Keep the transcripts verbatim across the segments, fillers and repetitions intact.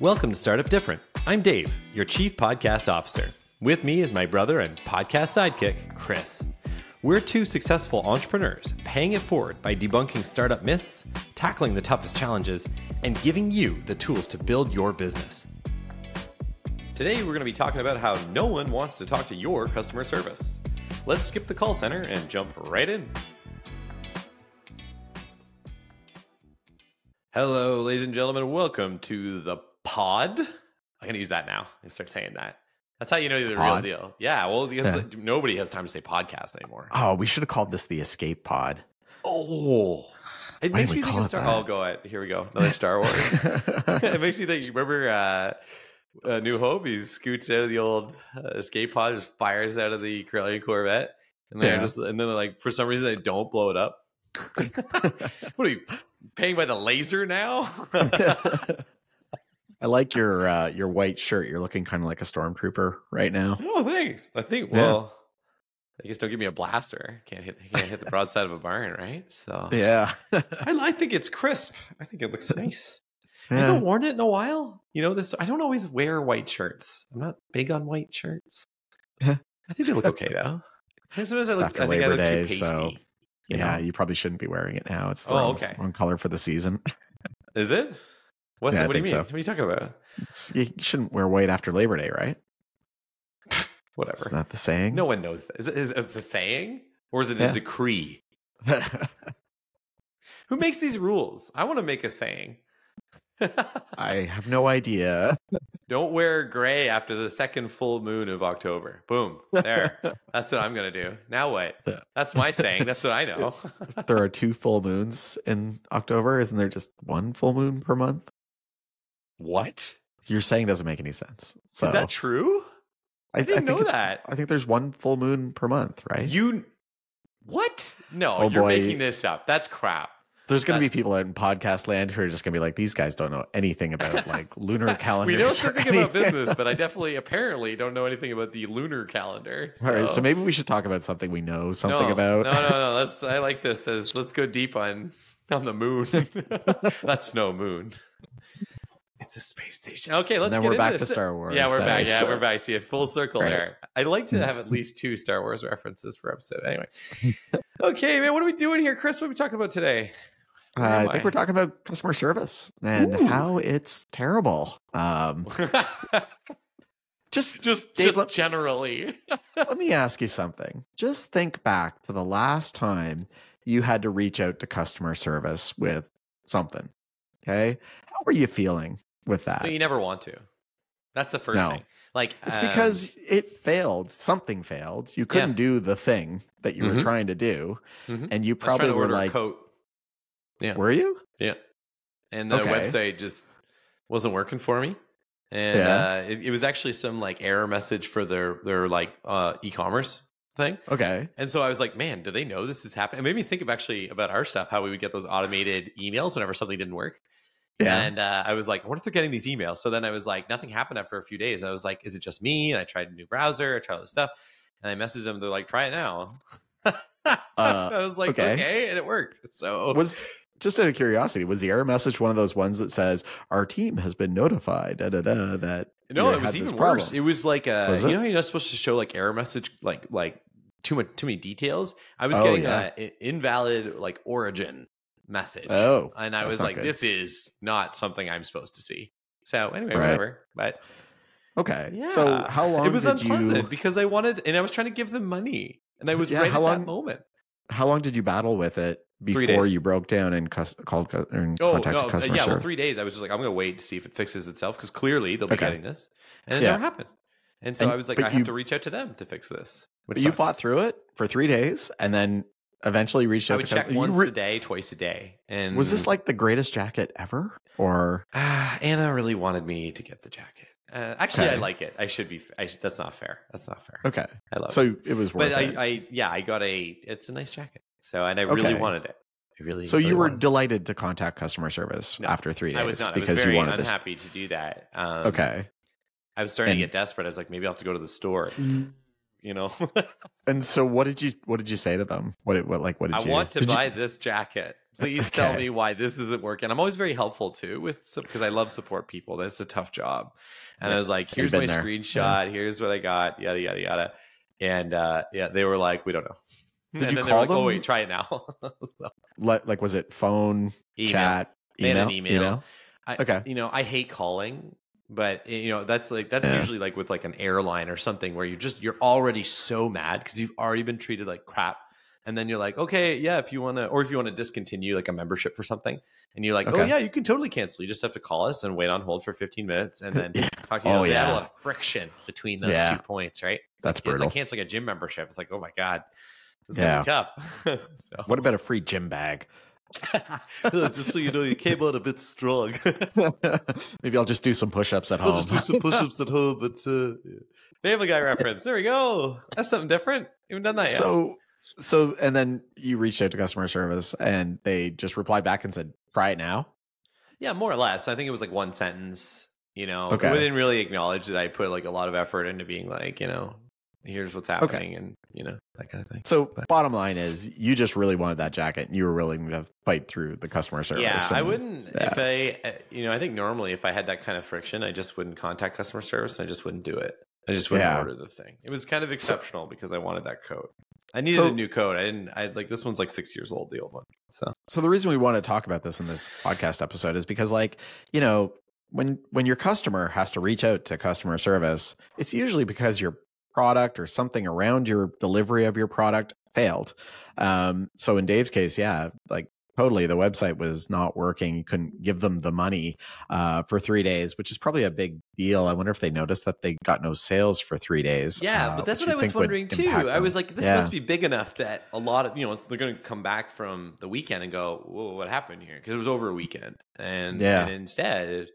Welcome to Startup Different. I'm Dave, your Chief Podcast Officer. With me is my brother and podcast sidekick, Chris. We're two successful entrepreneurs paying it forward by debunking startup myths, tackling the toughest challenges, and giving you the tools to build your business. Today, we're going to be talking about how no one wants to talk to your customer service. Let's skip the call center and jump right in. Hello, ladies and gentlemen. Welcome to the pod. I'm going to use that now and start saying that. That's how you know the pod. Real deal. Yeah, well, yeah. Nobody has time to say podcast anymore. Oh, we should have called this the Escape Pod. Oh. It Why makes you think of Star Wars. Oh, go ahead. Here we go. Another Star Wars. It makes you think. You remember uh, uh, New Hope? He scoots out of the old uh, Escape Pod, just fires out of the Corellian Corvette. And, they're yeah. just, and then they're like, for some reason, they don't blow it up. What are you paying by the laser now? I like your uh, your white shirt. You're looking kind of like a stormtrooper right now. Oh, thanks. I think well, yeah. I guess don't give me a blaster. Can't hit can't hit the broadside of a barn, right? So yeah, I, I think it's crisp. I think it looks nice. Yeah. I haven't worn it in a while. You know this. I don't always wear white shirts. I'm not big on white shirts. I think they look okay though. Sometimes I look. After I think Labor I look Day, too pasty. So... You yeah, know? You probably shouldn't be wearing it now. It's the oh, wrong, okay. wrong color for the season. Is it? What's yeah, it? What do you mean? So. What are you talking about? It's, you shouldn't wear white after Labor Day, right? Whatever. It's not the saying. No one knows that. Is it, is it the saying? Or is it yeah. a decree? Who makes these rules? I want to make a saying. I have no idea. Don't wear gray after the second full moon of October. Boom. There. That's what I'm going to do. Now what? That's my saying. That's what I know. There are two full moons in October. Isn't there just one full moon per month? What? Your saying doesn't make any sense. So. Is that true? I, I didn't I know that. I think there's one full moon per month, right? You. What? No, oh, you're boy. making this up. That's crap. There's going to be people out in podcast land who are just going to be like, these guys don't know anything about like lunar calendars. We know something about business, but I definitely apparently don't know anything about the lunar calendar. So. All right, so maybe we should talk about something we know something no, about. No, no, no. Let's. I like this as let's go deep on on the moon. That's no moon. It's a space station. Okay, let's. And then get we're into back this. to Star Wars. Yeah, we're guys, back. Yeah, so. we're back. See, a full circle right. there. I'd like to have at least two Star Wars references per episode. Anyway, okay, man. What are we doing here, Chris? What are we talking about today? Uh, I think I? we're talking about customer service and Ooh. how it's terrible. Um, just just, Dave, just let, generally. Let me ask you something. Just think back to the last time you had to reach out to customer service with something. Okay. How were you feeling with that? No, you never want to. That's the first no. thing. Like It's um, because it failed. Something failed. You couldn't yeah. do the thing that you mm-hmm. were trying to do. Mm-hmm. And you probably were like... Coat. Yeah. Were you? Yeah. And the okay. website just wasn't working for me. And yeah. uh, it, it was actually some like error message for their, their like uh, e-commerce thing. Okay. And so I was like, man, do they know this is happening? It made me think of actually about our stuff, how we would get those automated emails whenever something didn't work. Yeah. And uh, I was like, I wonder if they're getting these emails. So then I was like, nothing happened after a few days. I was like, is it just me? And I tried a new browser. I tried all this stuff. And I messaged them. They're like, try it now. uh, I was like, okay. okay. And it worked. So was... Just out of curiosity, was the error message one of those ones that says our team has been notified? Da, da, da, that no, it was even worse. Problem. It was like a, was it? you know, you're not supposed to show like error message, like like too much, too many details. I was oh, getting yeah. an invalid like origin message. Oh, and I was like, good. this is not something I'm supposed to see. So anyway, right. whatever. But okay, yeah. so how long? It was did unpleasant you... because I wanted, and I was trying to give them money, and I was yeah, right at long, that moment. How long did you battle with it? Before you broke down and cus- called cu- and oh, contacted no, customer yeah, service. Well, three days. I was just like, I'm going to wait to see if it fixes itself because clearly they'll be okay. getting this, and it yeah. never happened. And so and, I was like, I you, have to reach out to them to fix this. But you fought through it for three days, and then eventually reached out. I would to check customers. once re- a day, twice a day. And was this like the greatest jacket ever? Or uh, Anna really wanted me to get the jacket. Uh, actually, okay. I like it. I should be. I should, that's not fair. That's not fair. Okay, I love. So it, it was worth but it. But I, I, yeah, I got a. It's a nice jacket. So, and I really okay. wanted it. I really. So really you were delighted it. to contact customer service no, after three days. I was not. Because I was very you wanted unhappy this... to do that. Um, okay. I was starting and, to get desperate. I was like, maybe I'll have to go to the store, you know? And so what did you, what did you say to them? What, what like, what did I you I want to did buy you... this jacket. Please okay. tell me why this isn't working. I'm always very helpful too with some, because I love support people. That's a tough job. And yeah, I was like, here's my there. screenshot. Yeah. Here's what I got. Yada, yada, yada. And uh, yeah, they were like, we don't know. Did and you then call they were like, them? Oh, wait, try it now. So, like, like, was it phone, email. chat, email? They had an email. email? I, okay. You know, I hate calling, but you know, that's like, that's yeah. usually like with like an airline or something where you just, you're already so mad because you've already been treated like crap. And then you're like, okay, yeah, if you want to, or if you want to discontinue like a membership for something, and you're like, okay. oh yeah, you can totally cancel. You just have to call us and wait on hold for fifteen minutes and then yeah. talk to you. Oh, they yeah. have a lot of friction between those yeah. two points, right? That's like, brutal. It's like canceling a gym membership. It's like, oh my God, it's yeah. gonna be tough. So. What about a free gym bag? Just so you know, you came out a bit strong. Maybe I'll just do some push-ups at home. I'll just do some push-ups at home. But uh, Family Guy reference. There we go. That's something different. You haven't done that yet. So, so, and then you reached out to customer service, and they just replied back and said, "Try it now." Yeah, more or less. I think it was like one sentence. You know, okay. we didn't really acknowledge that I put like a lot of effort into being like, you know, here's what's happening, okay. and you know, that kind of thing. So but. bottom line is you just really wanted that jacket and you were willing to fight through the customer service. Yeah, and, I wouldn't yeah. if I, you know, I think normally if I had that kind of friction, I just wouldn't contact customer service and I just wouldn't do it. I just wouldn't yeah. order the thing. It was kind of exceptional so, because I wanted that coat. I needed so, a new coat. I didn't, I like, this one's like six years old, the old one. So, so the reason we want to talk about this in this podcast episode is because like, you know, when, when your customer has to reach out to customer service, it's usually because you're product or something around your delivery of your product failed. Um, so in Dave's case, yeah, like totally the website was not working. You couldn't give them the money uh, for three days, which is probably a big deal. I wonder if they noticed that they got no sales for three days. Yeah, uh, but that's what I was wondering too. I was like, this yeah. must be big enough that a lot of, you know, they're going to come back from the weekend and go, whoa, what happened here? Because it was over a weekend. And, yeah. and instead... It,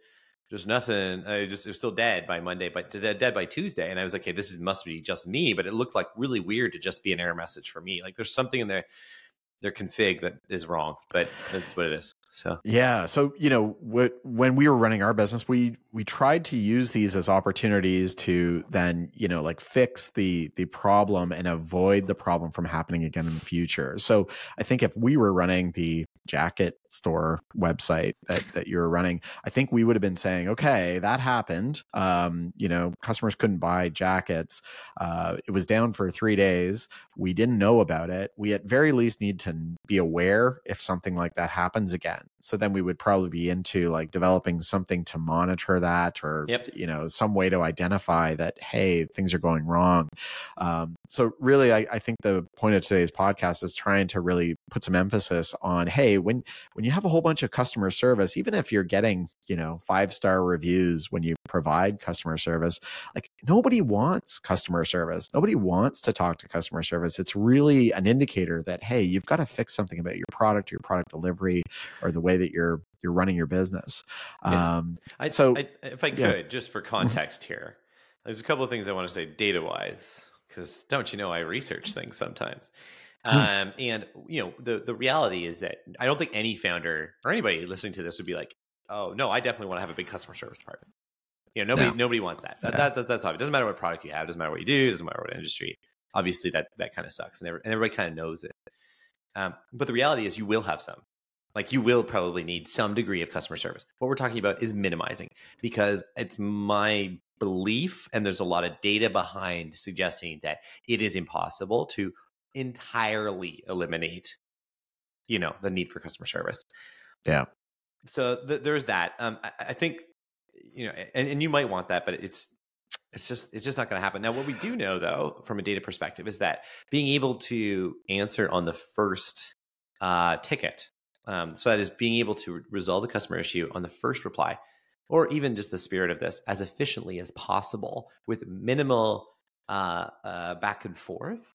There's nothing. I just it was still dead by Monday, but dead by Tuesday. And I was like, "Hey, this is, must be just me." But it looked like really weird to just be an error message for me. Like there's something in their their config that is wrong, but that's what it is. So yeah. So you know, what, when we were running our business, we we tried to use these as opportunities to then you know like fix the the problem and avoid the problem from happening again in the future. So I think if we were running the jacket store website that, that you're running, I think we would have been saying, okay, that happened. Um, you know, customers couldn't buy jackets. Uh, it was down for three days. We didn't know about it. We at very least need to be aware if something like that happens again. So then we would probably be into like developing something to monitor that or, yep. you know, some way to identify that, hey, things are going wrong. Um, so really, I, I think the point of today's podcast is trying to really put some emphasis on, hey, when, when you have a whole bunch of customer service, even if you're getting, you know, five-star reviews when you provide customer service, like nobody wants customer service. Nobody wants to talk to customer service. It's really an indicator that, hey, you've got to fix something about your product, your product delivery, or the way that you're you're running your business. Yeah. Um, I, so I, if I could, yeah. just for context here, there's a couple of things I want to say data-wise, because don't you know I research things sometimes. Um, and you know, the, the reality is that I don't think any founder or anybody listening to this would be like, oh no, I definitely want to have a big customer service department. You know, nobody, no. nobody wants that. That, yeah. that, that that's obvious. It doesn't matter what product you have. It doesn't matter what you do. It doesn't matter what industry, obviously that, that kind of sucks. And everybody kind of knows it. Um, but the reality is you will have some, like you will probably need some degree of customer service. What we're talking about is minimizing, because it's my belief. And there's a lot of data behind suggesting that it is impossible to entirely eliminate, you know, the need for customer service. Yeah. So th- there's that. Um, I, I think, you know, and, and you might want that, but it's, it's just, it's just not going to happen. Now, what we do know though, from a data perspective is that being able to answer on the first uh, ticket. Um, so that is being able to resolve the customer issue on the first reply, or even just the spirit of this as efficiently as possible with minimal uh, uh, back and forth.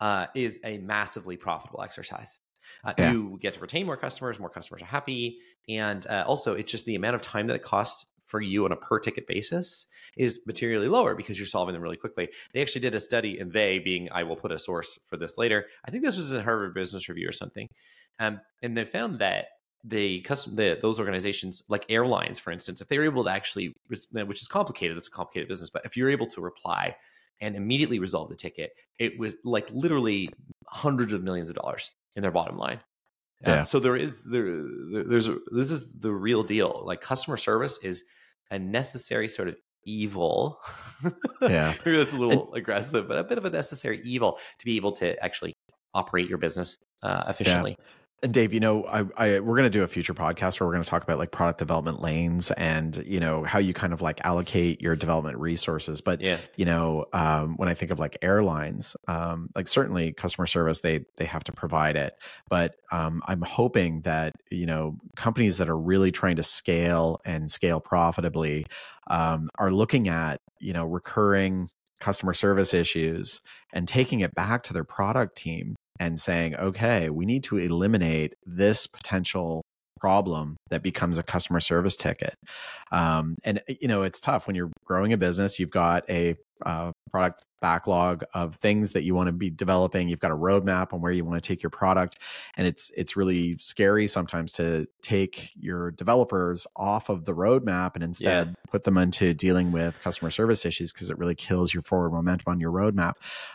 Uh, is a massively profitable exercise. Uh, yeah. You get to retain more customers, more customers are happy. And uh, also it's just the amount of time that it costs for you on a per ticket basis is materially lower because you're solving them really quickly. They actually did a study, and they being, I will put a source for this later. I think this was in Harvard Business Review or something. Um, and they found that the custom, the, those organizations like airlines, for instance, if they were able to actually, which is complicated, it's a complicated business, but if you're able to reply and immediately resolve the ticket, it was like literally hundreds of millions of dollars in their bottom line. Yeah. Um, so there is there there's a, this is the real deal. Like customer service is a necessary sort of evil. Yeah. Maybe that's a little and, aggressive, but a bit of a necessary evil to be able to actually operate your business uh, efficiently. Yeah. And Dave, you know, I, I we're going to do a future podcast where we're going to talk about like product development lanes and, you know, how you kind of like allocate your development resources. But, yeah. you know, um, when I think of like airlines, um, like certainly customer service, they they have to provide it. But um, I'm hoping that, you know, companies that are really trying to scale and scale profitably um, are looking at, you know, recurring customer service issues and taking it back to their product team and saying, okay, we need to eliminate this potential problem that becomes a customer service ticket. Um, and, you know, it's tough when you're growing a business, you've got a uh, product backlog of things that you want to be developing. You've got a roadmap on where you want to take your product. And it's, it's really scary sometimes to take your developers off of the roadmap and instead yeah. put them into dealing with customer service issues, because it really kills your forward momentum on your roadmap.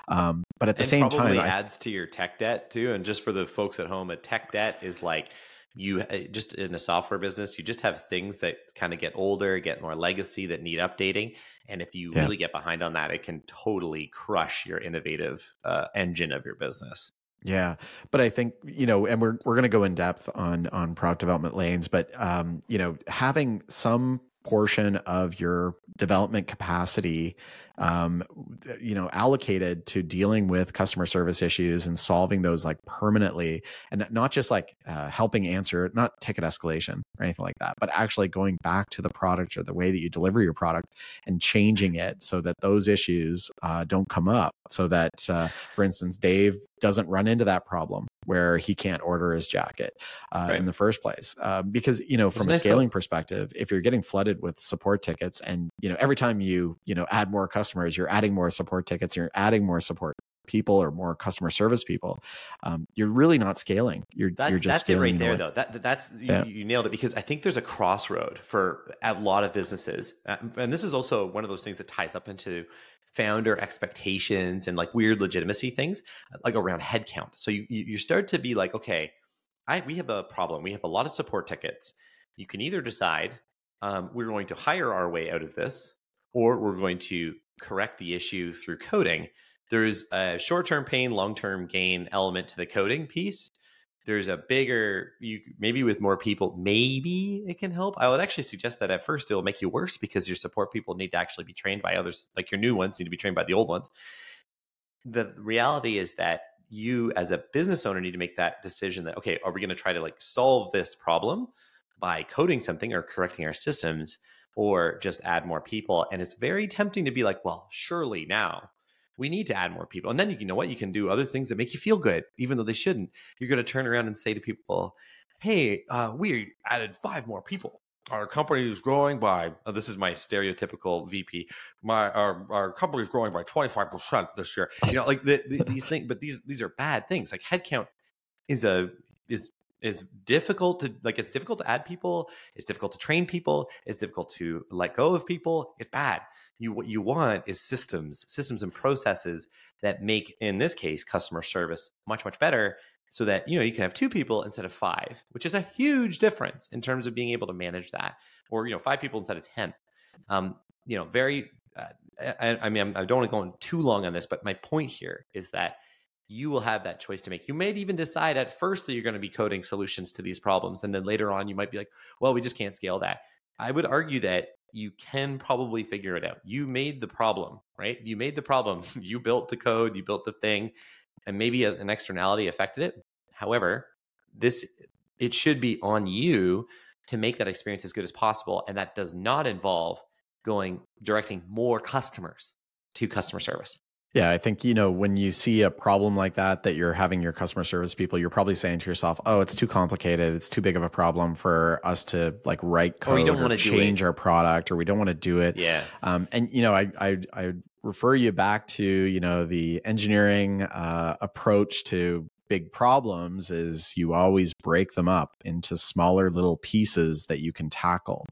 Um, but at the and same probably time, it adds I, to your tech debt too. And just for the folks at home, a tech debt is like, you just in a software business, you just have things that kind of get older, get more legacy that need updating. And if you yeah. really get behind on that, it can totally crush your innovative uh, engine of your business. Yeah. But I think, you know, and we're, we're going to go in depth on, on product development lanes, but, um, you know, having some portion of your development capacity, um, you know, allocated to dealing with customer service issues and solving those like permanently, and not just like uh, helping answer, not ticket escalation or anything like that, but actually going back to the product or the way that you deliver your product and changing it so that those issues uh, don't come up. So that, uh, for instance, Dave doesn't run into that problem where he can't order his jacket uh, right. in the first place. Uh, because, you know, from Isn't a scaling cool? perspective, if you're getting flooded with support tickets and, you know, every time you, you know, add more customers, you're adding more support tickets, you're adding more support people or more customer service people, um, you're really not scaling. You're, that, you're just that's scaling. That's it right there, though. That, that's, yeah. you, you nailed it, because I think there's a crossroad for a lot of businesses. And this is also one of those things that ties up into founder expectations and like weird legitimacy things, like around headcount. So you you start to be like, okay, I we have a problem. We have a lot of support tickets. You can either decide um, we're going to hire our way out of this, or we're going to correct the issue through coding. There's a short-term pain, long-term gain element to the coding piece. There's a bigger, you maybe with more people, maybe it can help. I would actually suggest that at first it'll make you worse, because your support people need to actually be trained by others. Like your new ones need to be trained by the old ones. The reality is that you as a business owner need to make that decision that, okay, are we going to try to like solve this problem by coding something or correcting our systems, or just add more people? And it's very tempting to be like, well, surely now we need to add more people. And then you know what? You can do other things that make you feel good, even though they shouldn't. You're going to turn around and say to people, hey, uh, we added five more people. Our company is growing by, oh, this is my stereotypical V P. My Our, our company is growing by twenty-five percent this year. You know, like the, the, these things, but these these are bad things. Like headcount is a is is difficult to, like it's difficult to add people. It's difficult to train people. It's difficult to let go of people. It's bad. You, what you want is systems, systems and processes that make, in this case, customer service much, much better, so that, you know, you can have two people instead of five, which is a huge difference in terms of being able to manage that, or, you know, five people instead of ten. Um, you know, very, uh, I, I mean, I don't want to go on too long on this, but my point here is that you will have that choice to make. You may even decide at first that you're going to be coding solutions to these problems. And then later on, you might be like, well, we just can't scale that. I would argue that you can probably figure it out. You made the problem, right? You made the problem. You built the code, you built the thing, and maybe a, an externality affected it. However, this it should be on you to make that experience as good as possible. And that does not involve going directing more customers to customer service. Yeah, I think, you know, when you see a problem like that, that you're having your customer service people, you're probably saying to yourself, oh, it's too complicated. It's too big of a problem for us to like write code or, we don't or change do our product, or we don't want to do it. Yeah. Um, and, you know, I, I, I refer you back to, you know, the engineering uh, approach to big problems is you always break them up into smaller little pieces that you can tackle.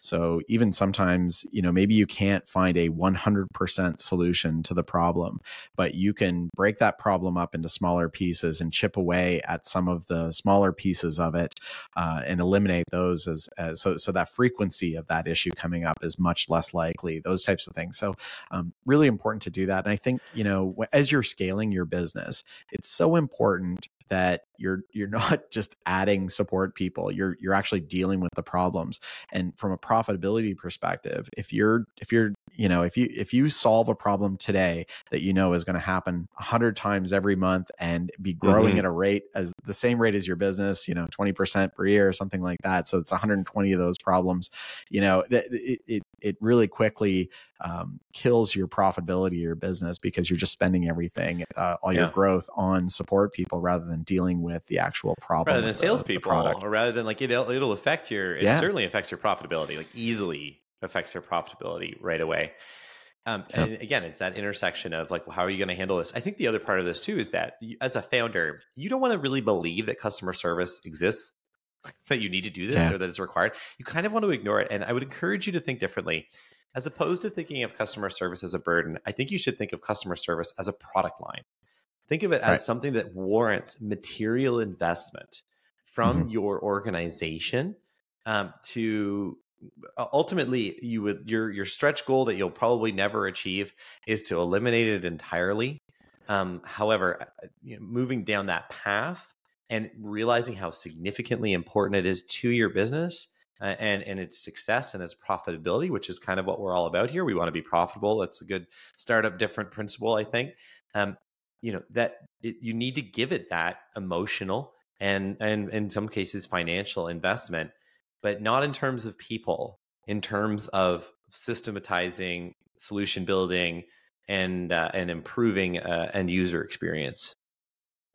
So even sometimes, you know, maybe you can't find a one hundred percent solution to the problem, but you can break that problem up into smaller pieces and chip away at some of the smaller pieces of it uh, and eliminate those as, as so, so that frequency of that issue coming up is much less likely, those types of things. So um, really important to do that. And I think, you know, as you're scaling your business, it's so important that you're you're not just adding support people, you're you're actually dealing with the problems. And from a profitability perspective, if you're if you're you know, if you if you solve a problem today that you know is going to happen a hundred times every month and be growing mm-hmm. at a rate as the same rate as your business, you know, twenty percent per year or something like that. So it's one hundred twenty of those problems, you know, th- it, it, it really quickly um, kills your profitability of your business because you're just spending everything, uh, all yeah. your growth on support people rather than dealing with the actual problem. Rather than salespeople, or rather than like, it, it'll affect your, it yeah. certainly affects your profitability, like easily. affects their profitability right away. Um, yep. And again, it's that intersection of like, well, how are you going to handle this? I think the other part of this too is that you, as a founder, you don't want to really believe that customer service exists, that you need to do this yeah. or that it's required. You kind of want to ignore it. And I would encourage you to think differently. As opposed to thinking of customer service as a burden, I think you should think of customer service as a product line. Think of it right. as something that warrants material investment from mm-hmm. your organization um, to... Ultimately, you would your your stretch goal that you'll probably never achieve is to eliminate it entirely. Um, however, you know, moving down that path and realizing how significantly important it is to your business uh, and and its success and its profitability, which is kind of what we're all about here. We want to be profitable. That's a good startup different principle, I think. Um, you know that it, you need to give it that emotional and and in some cases financial investment. But not in terms of people, in terms of systematizing, solution building, and uh, and improving uh, end user experience.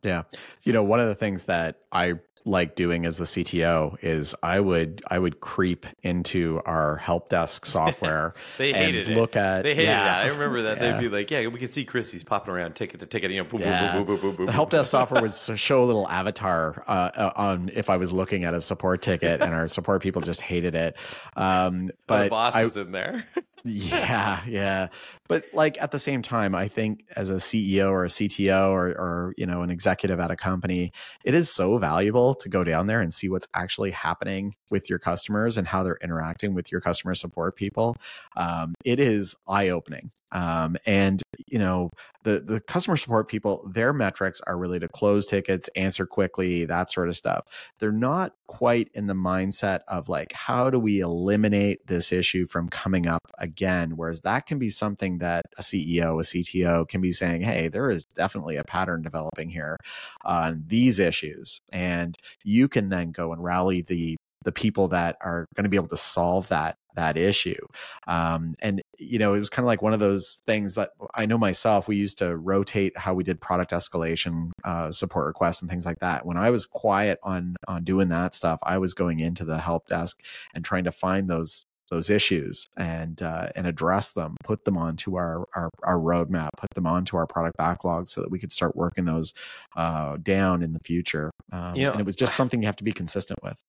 Yeah, you know, one of the things that I like doing as the C T O is I would I would creep into our help desk software. they and hated look it. At, they hated yeah. it. I remember that yeah. they'd be like, "Yeah, we can see Chris. He's popping around ticket to ticket. You know, boom, yeah. boom, boom, boom, boom, boom." The help desk software would show a little avatar uh, on if I was looking at a support ticket, and our support people just hated it. Um, but the boss is in there. yeah, yeah. But like at the same time, I think as a C E O or a C T O or or you know an executive at a company, it is so valuable to go down there and see what's actually happening with your customers and how they're interacting with your customer support people. Um, it is eye-opening. Um, and you know, the, the customer support people, their metrics are really to close tickets, answer quickly, that sort of stuff. They're not quite in the mindset of like, how do we eliminate this issue from coming up again? Whereas that can be something that a C E O, a C T O can be saying, hey, there is definitely a pattern developing here on these issues. And you can then go and rally the, the people that are going to be able to solve that that issue. Um, and, you know, it was kind of like one of those things that I know myself, we used to rotate how we did product escalation, uh, support requests and things like that. When I was quiet on, on doing that stuff, I was going into the help desk and trying to find those those issues and, uh, and address them, put them onto our, our, our roadmap, put them onto our product backlog so that we could start working those, uh, down in the future. Um, you know, and it was just something you have to be consistent with.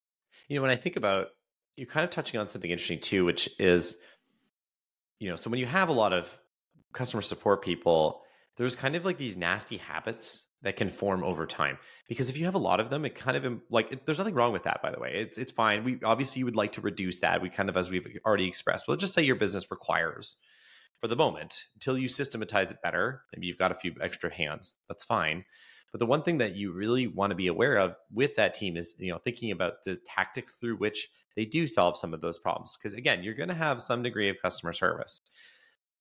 You know, when I think about, you're kind of touching on something interesting too, which is, you know, so when you have a lot of customer support people, there's kind of like these nasty habits that can form over time. Because if you have a lot of them, it kind of like, it, there's nothing wrong with that, by the way, it's it's fine. We obviously you would like to reduce that. We kind of, as we've already expressed, but let's just say your business requires for the moment until you systematize it better. Maybe you've got a few extra hands, that's fine. But the one thing that you really want to be aware of with that team is, you know, thinking about the tactics through which they do solve some of those problems. Because again, you're going to have some degree of customer service.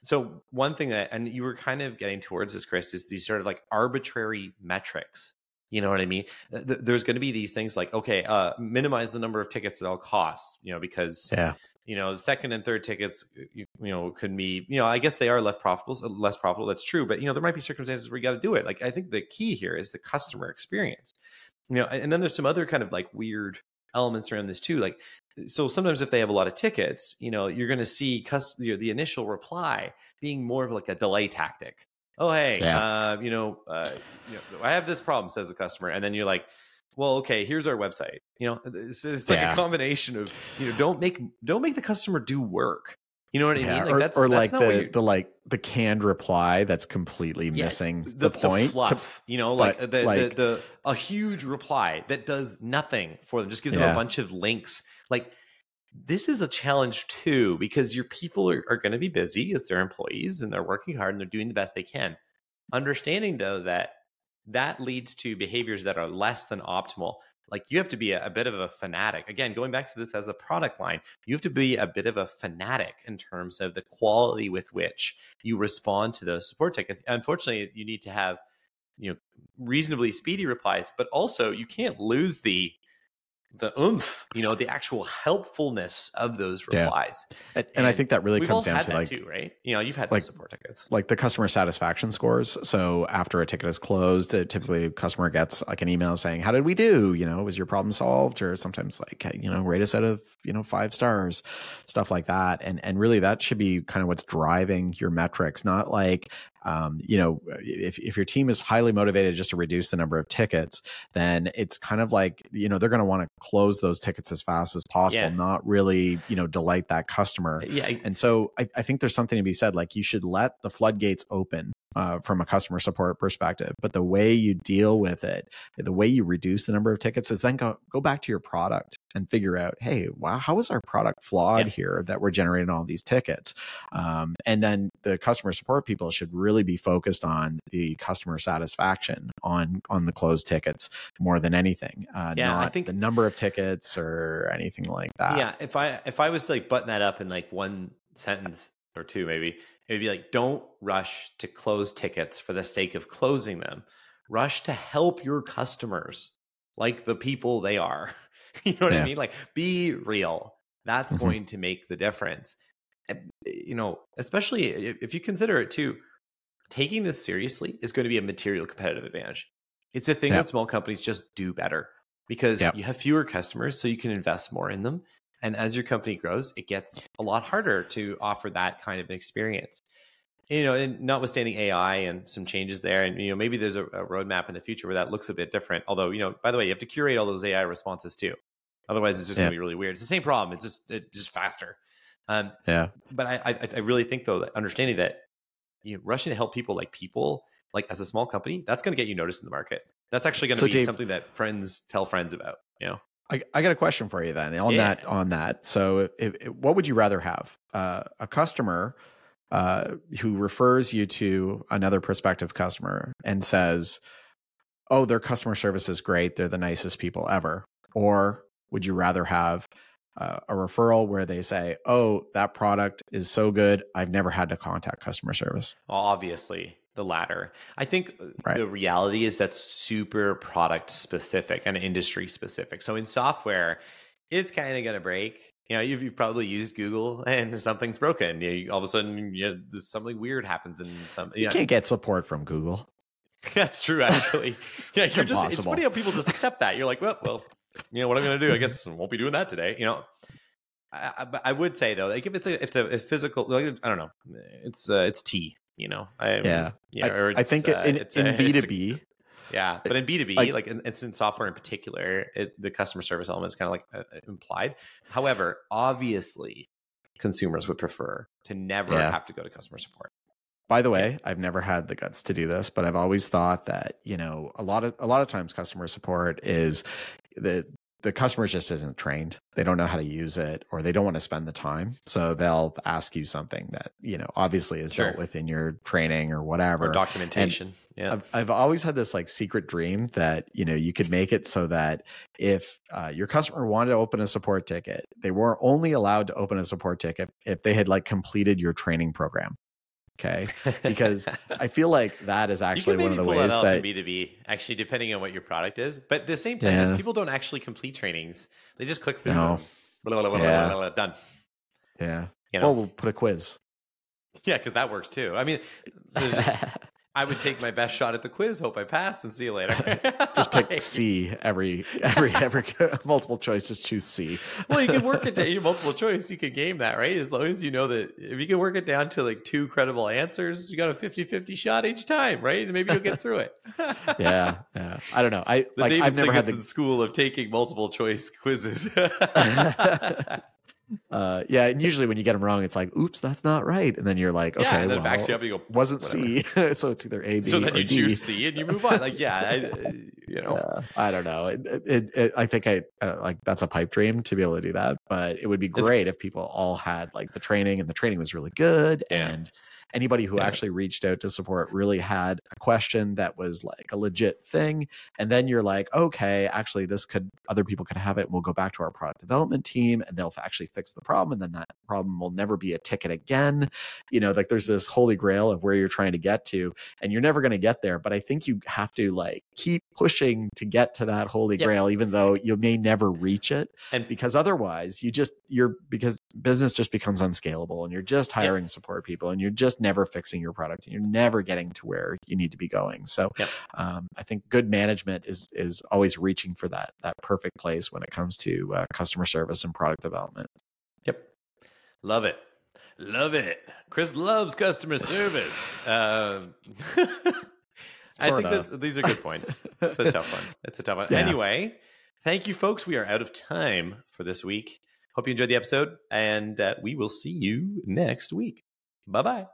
So one thing that, and you were kind of getting towards this, Chris, is these sort of like arbitrary metrics. You know what I mean? There's going to be these things like, okay, uh, minimize the number of tickets at all costs, you know, because, yeah. you know, the second and third tickets, you, you know, could be, you know, I guess they are less profitable, less profitable. That's true. But, you know, there might be circumstances where you got to do it. Like, I think the key here is the customer experience, you know, and then there's some other kind of like weird elements around this too. Like, so sometimes if they have a lot of tickets, you know, you're going to see cus- you know, the initial reply being more of like a delay tactic. oh, hey, yeah. uh, you know, uh, you know, I have this problem, says the customer. And then you're like, well, okay, here's our website. You know, it's, it's like yeah. a combination of, you know, don't make, don't make the customer do work. You know what I yeah, mean? Like or that's, or that's like the, the like the canned reply that's completely yeah, missing the, the point. The fluff, to, you know, like, the, like the, the a huge reply that does nothing for them, just gives yeah. them a bunch of links. Like this is a challenge too, because your people are, are going to be busy as their employees and they're working hard and they're doing the best they can. Understanding though that that leads to behaviors that are less than optimal. Like you have to be a, a bit of a fanatic. Again, going back to this as a product line, you have to be a bit of a fanatic in terms of the quality with which you respond to those support tickets. Unfortunately, you need to have, you know, reasonably speedy replies, but also you can't lose the the oomph, you know, the actual helpfulness of those replies. Yeah. And, and I think that really comes down to like, too, right? You know, you've had like, those support tickets, like the customer satisfaction scores. So after a ticket is closed, it, typically a customer gets like an email saying, how did we do? You know, was your problem solved? Or sometimes like, you know, rate us out of, you know, five stars, stuff like that. And, and really that should be kind of what's driving your metrics, not like, Um, you know, if, if your team is highly motivated just to reduce the number of tickets, then it's kind of like, you know, they're going to want to close those tickets as fast as possible, yeah. not really, you know, delight that customer. Yeah. And so I, I think there's something to be said, like you should let the floodgates open uh, from a customer support perspective, but the way you deal with it, the way you reduce the number of tickets is then go, go back to your product and figure out, hey, wow, how is our product flawed yeah. here that we're generating all these tickets? Um, and then the customer support people should really be focused on the customer satisfaction on on the closed tickets more than anything. Uh, yeah, not I think the number of tickets or anything like that. Yeah, if I if I was to like button that up in like one sentence or two, maybe it would be like, don't rush to close tickets for the sake of closing them. Rush to help your customers, like the people they are. You know what yeah. I mean? Like, be real. That's mm-hmm. going to make the difference. You know, especially if you consider it too, taking this seriously is going to be a material competitive advantage. It's a thing yeah. that small companies just do better because yeah. you have fewer customers, so you can invest more in them. And as your company grows, it gets a lot harder to offer that kind of an experience. You know, and notwithstanding A I and some changes there, and, you know, maybe there's a, a roadmap in the future where that looks a bit different. Although, you know, by the way, you have to curate all those A I responses too. Otherwise, it's just yeah. going to be really weird. It's the same problem. It's just it's just faster. Um, yeah. But I, I I really think, though, that understanding that, you know, rushing to help people like people, like as a small company, that's going to get you noticed in the market. That's actually going to so be Dave, something that friends tell friends about, you know? I, I got a question for you then on yeah. that. On that. So if, if, what would you rather have? Uh, a customer... Uh, who refers you to another prospective customer and says, oh, their customer service is great. They're the nicest people ever. Or would you rather have uh, a referral where they say, oh, that product is so good, I've never had to contact customer service? Obviously, the latter. I think right. the reality is that's super product specific and industry specific. So in software, it's kind of going to break. You know, you've, you've probably used Google and something's broken. You, you all of a sudden, you know, there's something weird happens in some. You, you know. Can't get support from Google. That's true, actually. Yeah, it's, you're just, it's funny how people just accept that. You're like, well, well, you know what I'm going to do? I guess I won't be doing that today. You know, I, I, I would say though, like if it's a, if it's a physical, like, I don't know, it's uh, it's tea. You know, I, yeah, yeah. Or it's, I think uh, in, it's in B two B. Yeah, but in B two B, like, like in, it's in software in particular, it, the customer service element is kind of like uh, implied. However, obviously, consumers would prefer to never yeah. have to go to customer support. By the way, yeah. I've never had the guts to do this, but I've always thought that, you know, a lot of a lot of times customer support is the the customer just isn't trained. They don't know how to use it, or they don't want to spend the time. So they'll ask you something that, you know, obviously is sure. dealt with in your training or whatever. Or documentation. And yeah. I've, I've always had this like secret dream that, you know, you could make it so that if uh, your customer wanted to open a support ticket, they were only allowed to open a support ticket if they had like completed your training program. Okay. Because I feel like that is actually one of the ways that, that B two B, actually, depending on what your product is, but at the same time, yeah. people don't actually complete trainings. They just click through. No. Blah, blah, blah, yeah. Blah, blah, blah, done. Yeah. You know? Well, we'll put a quiz. Yeah. Cause that works too. I mean, there's just, I would take my best shot at the quiz, hope I pass, and see you later. Just pick C every every every multiple choice. Just choose C. Well, you can work it down. Multiple choice, you can game that, right? As long as you know that if you can work it down to like two credible answers, you got a fifty-fifty shot each time, right? And maybe you'll get through it. yeah, yeah. I don't know. I the like, I've never had the school of taking multiple choice quizzes. Uh, yeah, and usually when you get them wrong, it's like, "Oops, that's not right," and then you're like, "Okay, yeah," and then well, it backs you up and you go, "Wasn't whatever. C," so it's either A, B, so then or you D. Choose C and you move on. Like, yeah, I, you know, yeah, I don't know. It, it, it, I think I uh, like that's a pipe dream to be able to do that, but it would be great it's, if people all had like the training, and the training was really good, yeah. and anybody who yeah. actually reached out to support really had a question that was like a legit thing, and then you're like, okay, actually this could other people could have it, and we'll go back to our product development team and they'll actually fix the problem, and then that problem will never be a ticket again. You know, like there's this holy grail of where you're trying to get to, and you're never going to get there, but I think you have to like keep pushing to get to that holy yeah. grail, even though you may never reach it, and because otherwise you just you're because business just becomes unscalable, and you're just hiring yeah. support people, and you're just never fixing your product, and you're never getting to where you need to be going. So yep. um, I think good management is is always reaching for that that perfect place when it comes to uh, customer service and product development. Yep. Love it. Love it. Chris loves customer service. Um, I think that's, these are good points. It's a tough one. It's a tough one. Yeah. Anyway, thank you, folks. We are out of time for this week. Hope you enjoyed the episode, and uh, we will see you next week. Bye-bye.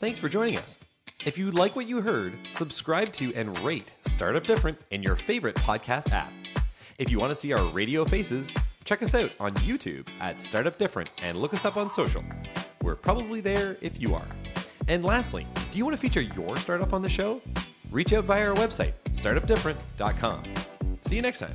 Thanks for joining us. If you like what you heard, subscribe to and rate Startup Different in your favorite podcast app. If you want to see our radio faces, check us out on YouTube at Startup Different and look us up on social. We're probably there if you are. And lastly, do you want to feature your startup on the show? Reach out via our website, startup different dot com. See you next time.